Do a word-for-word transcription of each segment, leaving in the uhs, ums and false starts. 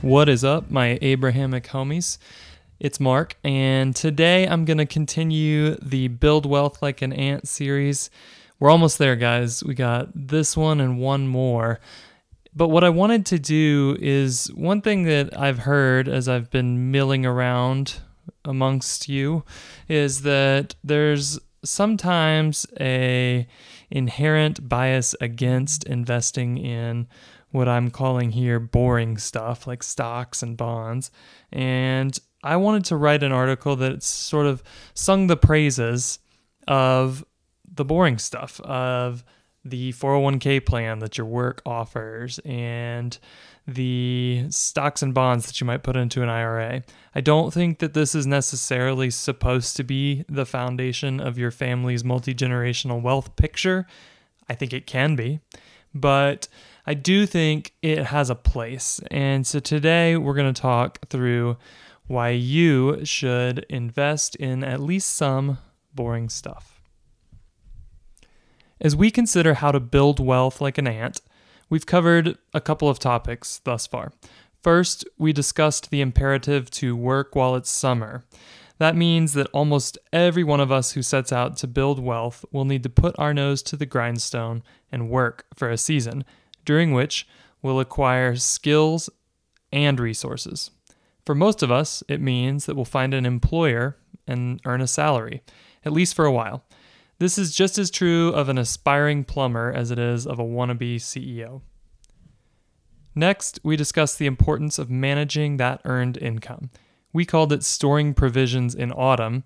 What is up, my Abrahamic homies? It's Mark, and today I'm going to continue the Build Wealth Like an Ant series. We're almost there, guys. We got this one and one more. But what I wanted to do is one thing that I've heard as I've been milling around amongst you is that there's sometimes a inherent bias against investing in what I'm calling here boring stuff like stocks and bonds. And I wanted to write an article that sort of sung the praises of the boring stuff, of the four oh one k plan that your work offers and the stocks and bonds that you might put into an I R A. I don't think that this is necessarily supposed to be the foundation of your family's multi-generational wealth picture. I think it can be, but I do think it has a place. And so today we're going to talk through why you should invest in at least some boring stuff. As we consider how to build wealth like an ant, we've covered a couple of topics thus far. First, we discussed the imperative to work while it's summer. That means that almost every one of us who sets out to build wealth will need to put our nose to the grindstone and work for a season, during which we'll acquire skills and resources. For most of us, it means that we'll find an employer and earn a salary, at least for a while. This is just as true of an aspiring plumber as it is of a wannabe C E O. Next, we discussed the importance of managing that earned income. We called it storing provisions in autumn.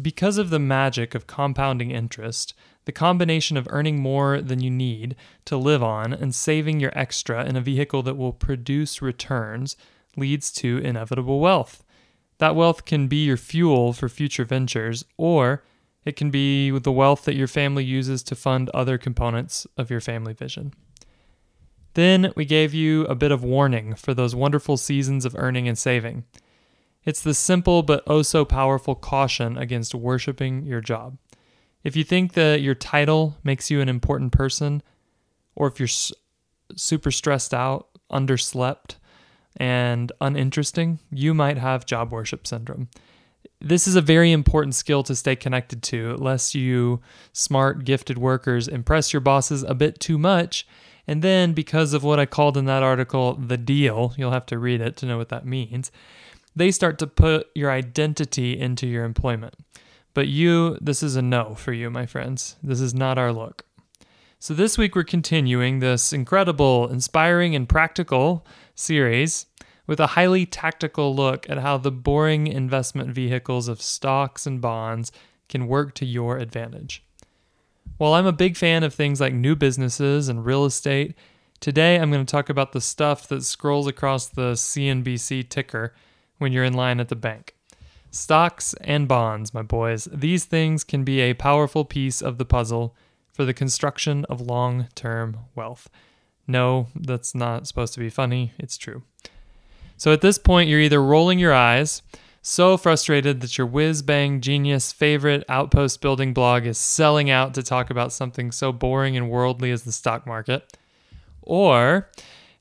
Because of the magic of compounding interest, the combination of earning more than you need to live on and saving your extra in a vehicle that will produce returns leads to inevitable wealth. That wealth can be your fuel for future ventures, or it can be the wealth that your family uses to fund other components of your family vision. Then we gave you a bit of warning for those wonderful seasons of earning and saving. It's the simple but oh so powerful caution against worshiping your job. If you think that your title makes you an important person, or if you're s- super stressed out, underslept, and uninteresting, you might have job worship syndrome. This is a very important skill to stay connected to, lest you smart, gifted workers impress your bosses a bit too much, and then because of what I called in that article, the deal, you'll have to read it to know what that means, they start to put your identity into your employment. But you, this is a no for you, my friends. This is not our look. So this week we're continuing this incredible, inspiring, and practical series with a highly tactical look at how the boring investment vehicles of stocks and bonds can work to your advantage. While I'm a big fan of things like new businesses and real estate, today I'm going to talk about the stuff that scrolls across the C N B C ticker when you're in line at the bank. Stocks and bonds, my boys, these things can be a powerful piece of the puzzle for the construction of long-term wealth. No, that's not supposed to be funny. It's true. So at this point, you're either rolling your eyes, so frustrated that your whiz-bang genius favorite outpost building blog is selling out to talk about something so boring and worldly as the stock market, or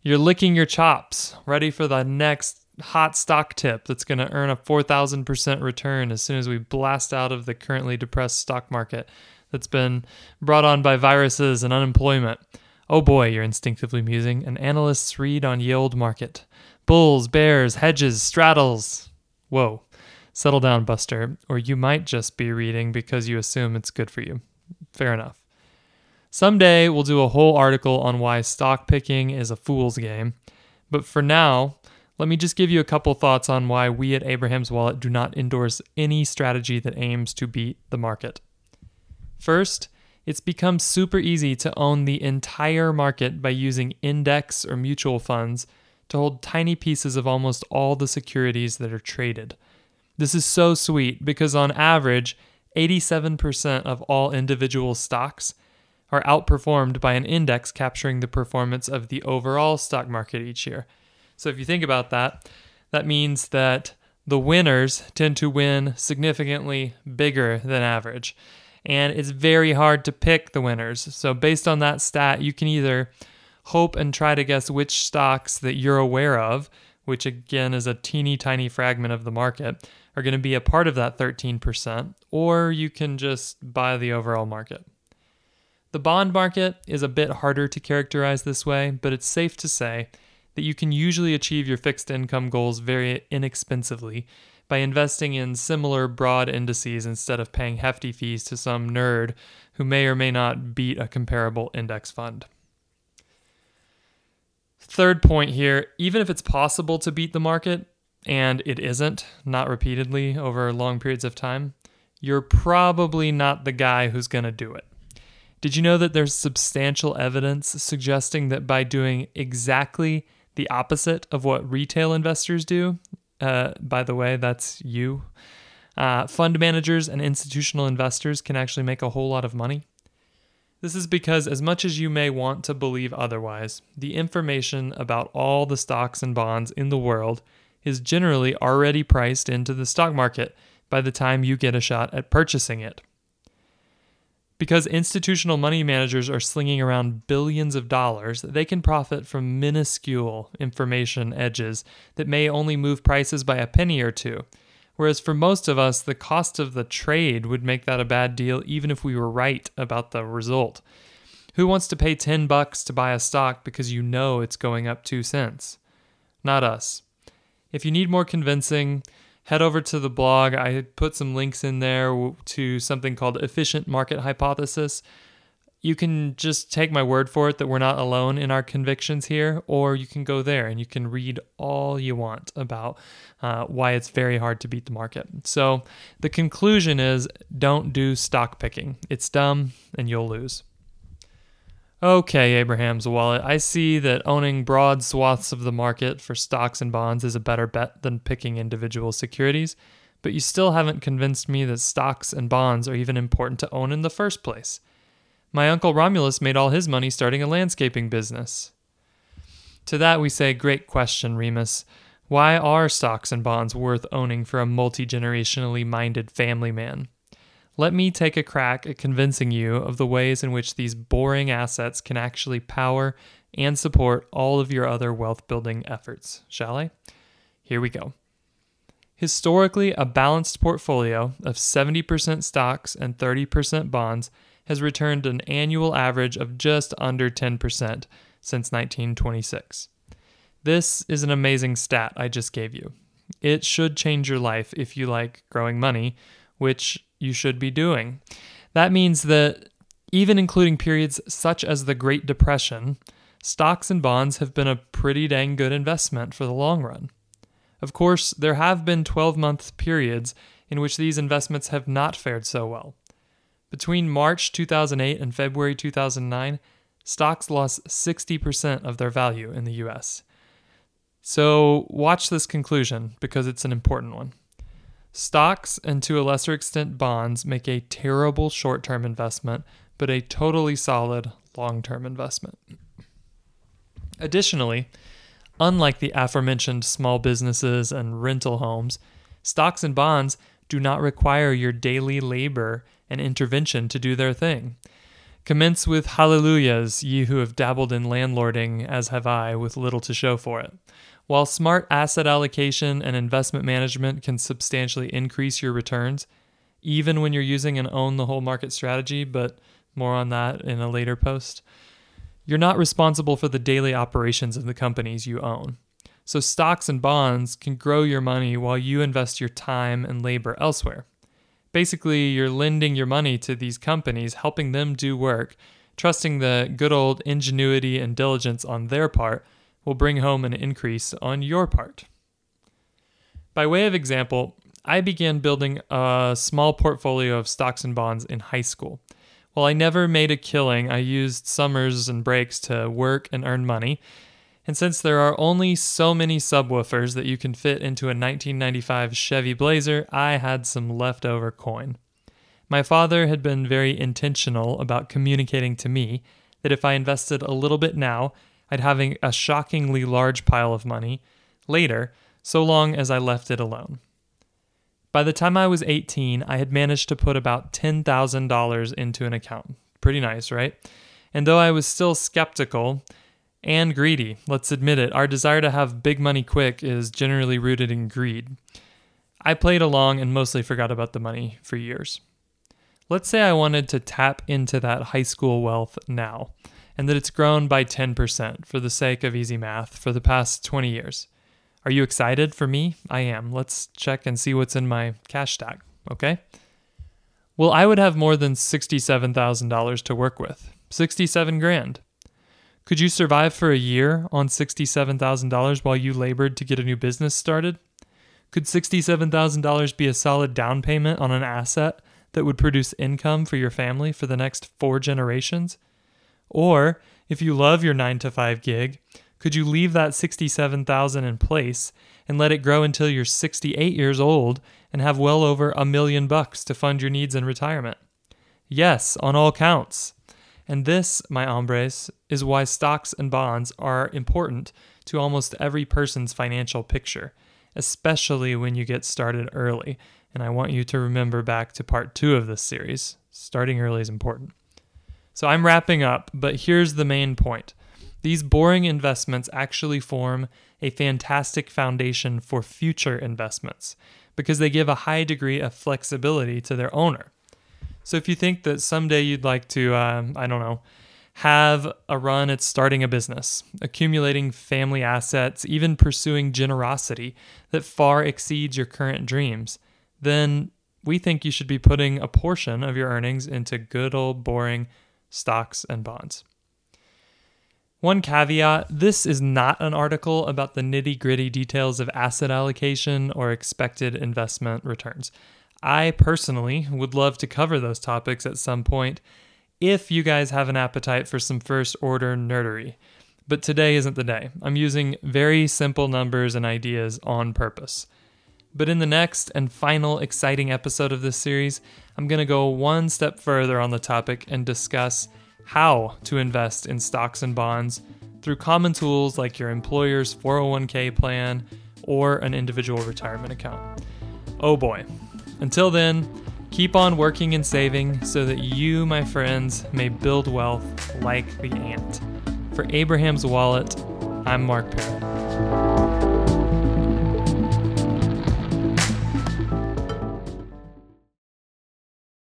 you're licking your chops, ready for the next hot stock tip that's going to earn a four thousand percent return as soon as we blast out of the currently depressed stock market that's been brought on by viruses and unemployment. Oh boy, you're instinctively musing, and analysts read on ye olde market. Bulls, bears, hedges, straddles. Whoa, settle down, Buster, or you might just be reading because you assume it's good for you. Fair enough. Someday we'll do a whole article on why stock picking is a fool's game, but for now, let me just give you a couple thoughts on why we at Abraham's Wallet do not endorse any strategy that aims to beat the market. First, it's become super easy to own the entire market by using index or mutual funds to hold tiny pieces of almost all the securities that are traded. This is so sweet because on average, eighty-seven percent of all individual stocks are outperformed by an index capturing the performance of the overall stock market each year. So if you think about that, that means that the winners tend to win significantly bigger than average. And it's very hard to pick the winners. So based on that stat, you can either hope and try to guess which stocks that you're aware of, which again is a teeny tiny fragment of the market, are going to be a part of that thirteen percent, or you can just buy the overall market. The bond market is a bit harder to characterize this way, but it's safe to say that you can usually achieve your fixed income goals very inexpensively by investing in similar broad indices instead of paying hefty fees to some nerd who may or may not beat a comparable index fund. Third point here, even if it's possible to beat the market, and it isn't, not repeatedly over long periods of time, you're probably not the guy who's going to do it. Did you know that there's substantial evidence suggesting that by doing exactly the opposite of what retail investors do, uh, by the way, that's you, uh, fund managers and institutional investors can actually make a whole lot of money? This is because as much as you may want to believe otherwise, the information about all the stocks and bonds in the world is generally already priced into the stock market by the time you get a shot at purchasing it. Because institutional money managers are slinging around billions of dollars, they can profit from minuscule information edges that may only move prices by a penny or two. Whereas for most of us, the cost of the trade would make that a bad deal even if we were right about the result. Who wants to pay ten bucks to buy a stock because you know it's going up two cents? Not us. If you need more convincing, head over to the blog. I put some links in there to something called Efficient Market Hypothesis. You can just take my word for it that we're not alone in our convictions here, or you can go there and you can read all you want about uh, why it's very hard to beat the market. So the conclusion is don't do stock picking. It's dumb and you'll lose. Okay, Abraham's Wallet, I see that owning broad swaths of the market for stocks and bonds is a better bet than picking individual securities, but you still haven't convinced me that stocks and bonds are even important to own in the first place. My uncle Romulus made all his money starting a landscaping business. To that we say, great question, Remus. Why are stocks and bonds worth owning for a multi-generationally minded family man? Let me take a crack at convincing you of the ways in which these boring assets can actually power and support all of your other wealth-building efforts, shall I? Here we go. Historically, a balanced portfolio of seventy percent stocks and thirty percent bonds has returned an annual average of just under ten percent since nineteen twenty-six. This is an amazing stat I just gave you. It should change your life if you like growing money, which you should be doing. That means that even including periods such as the Great Depression, stocks and bonds have been a pretty dang good investment for the long run. Of course, there have been twelve-month periods in which these investments have not fared so well. Between March two thousand eight and February two thousand nine, stocks lost sixty percent of their value in the U S. So watch this conclusion because it's an important one. Stocks, and to a lesser extent bonds, make a terrible short-term investment, but a totally solid long-term investment. Additionally, unlike the aforementioned small businesses and rental homes, stocks and bonds do not require your daily labor and intervention to do their thing. Commence with hallelujahs, ye who have dabbled in landlording, as have I, with little to show for it. While smart asset allocation and investment management can substantially increase your returns, even when you're using an own-the-whole-market strategy, but more on that in a later post, you're not responsible for the daily operations of the companies you own. So stocks and bonds can grow your money while you invest your time and labor elsewhere. Basically, you're lending your money to these companies, helping them do work, trusting the good old ingenuity and diligence on their part will bring home an increase on your part. By way of example, I began building a small portfolio of stocks and bonds in high school. While I never made a killing, I used summers and breaks to work and earn money. And since there are only so many subwoofers that you can fit into a nineteen ninety-five Chevy Blazer, I had some leftover coin. My father had been very intentional about communicating to me that if I invested a little bit now, I'd have a shockingly large pile of money later, so long as I left it alone. By the time I was eighteen, I had managed to put about ten thousand dollars into an account. Pretty nice, right? And though I was still skeptical and greedy, let's admit it, our desire to have big money quick is generally rooted in greed. I played along and mostly forgot about the money for years. Let's say I wanted to tap into that high school wealth now, and that it's grown by ten percent for the sake of easy math for the past twenty years. Are you excited for me? I am. Let's check and see what's in my cash stack, okay? Well, I would have more than sixty-seven thousand dollars to work with. sixty-seven grand. Could you survive for a year on sixty-seven thousand dollars while you labored to get a new business started? Could sixty-seven thousand dollars be a solid down payment on an asset that would produce income for your family for the next four generations? Or, if you love your nine to five gig, could you leave that sixty-seven thousand dollars in place and let it grow until you're sixty-eight years old and have well over a million bucks to fund your needs in retirement? Yes, on all counts. And this, my hombres, is why stocks and bonds are important to almost every person's financial picture, especially when you get started early. And I want you to remember back to part two of this series. Starting early is important. So I'm wrapping up, but here's the main point. These boring investments actually form a fantastic foundation for future investments because they give a high degree of flexibility to their owner. So if you think that someday you'd like to, um, I don't know, have a run at starting a business, accumulating family assets, even pursuing generosity that far exceeds your current dreams, then we think you should be putting a portion of your earnings into good old boring stocks and bonds. One caveat, this is not an article about the nitty-gritty details of asset allocation or expected investment returns. I personally would love to cover those topics at some point if you guys have an appetite for some first-order nerdery. But today isn't the day. I'm using very simple numbers and ideas on purpose. But in the next and final exciting episode of this series, I'm going to go one step further on the topic and discuss how to invest in stocks and bonds through common tools like your employer's four oh one k plan or an individual retirement account. Oh boy. Until then, keep on working and saving so that you, my friends, may build wealth like the ant. For Abraham's Wallet, I'm Mark Perrin.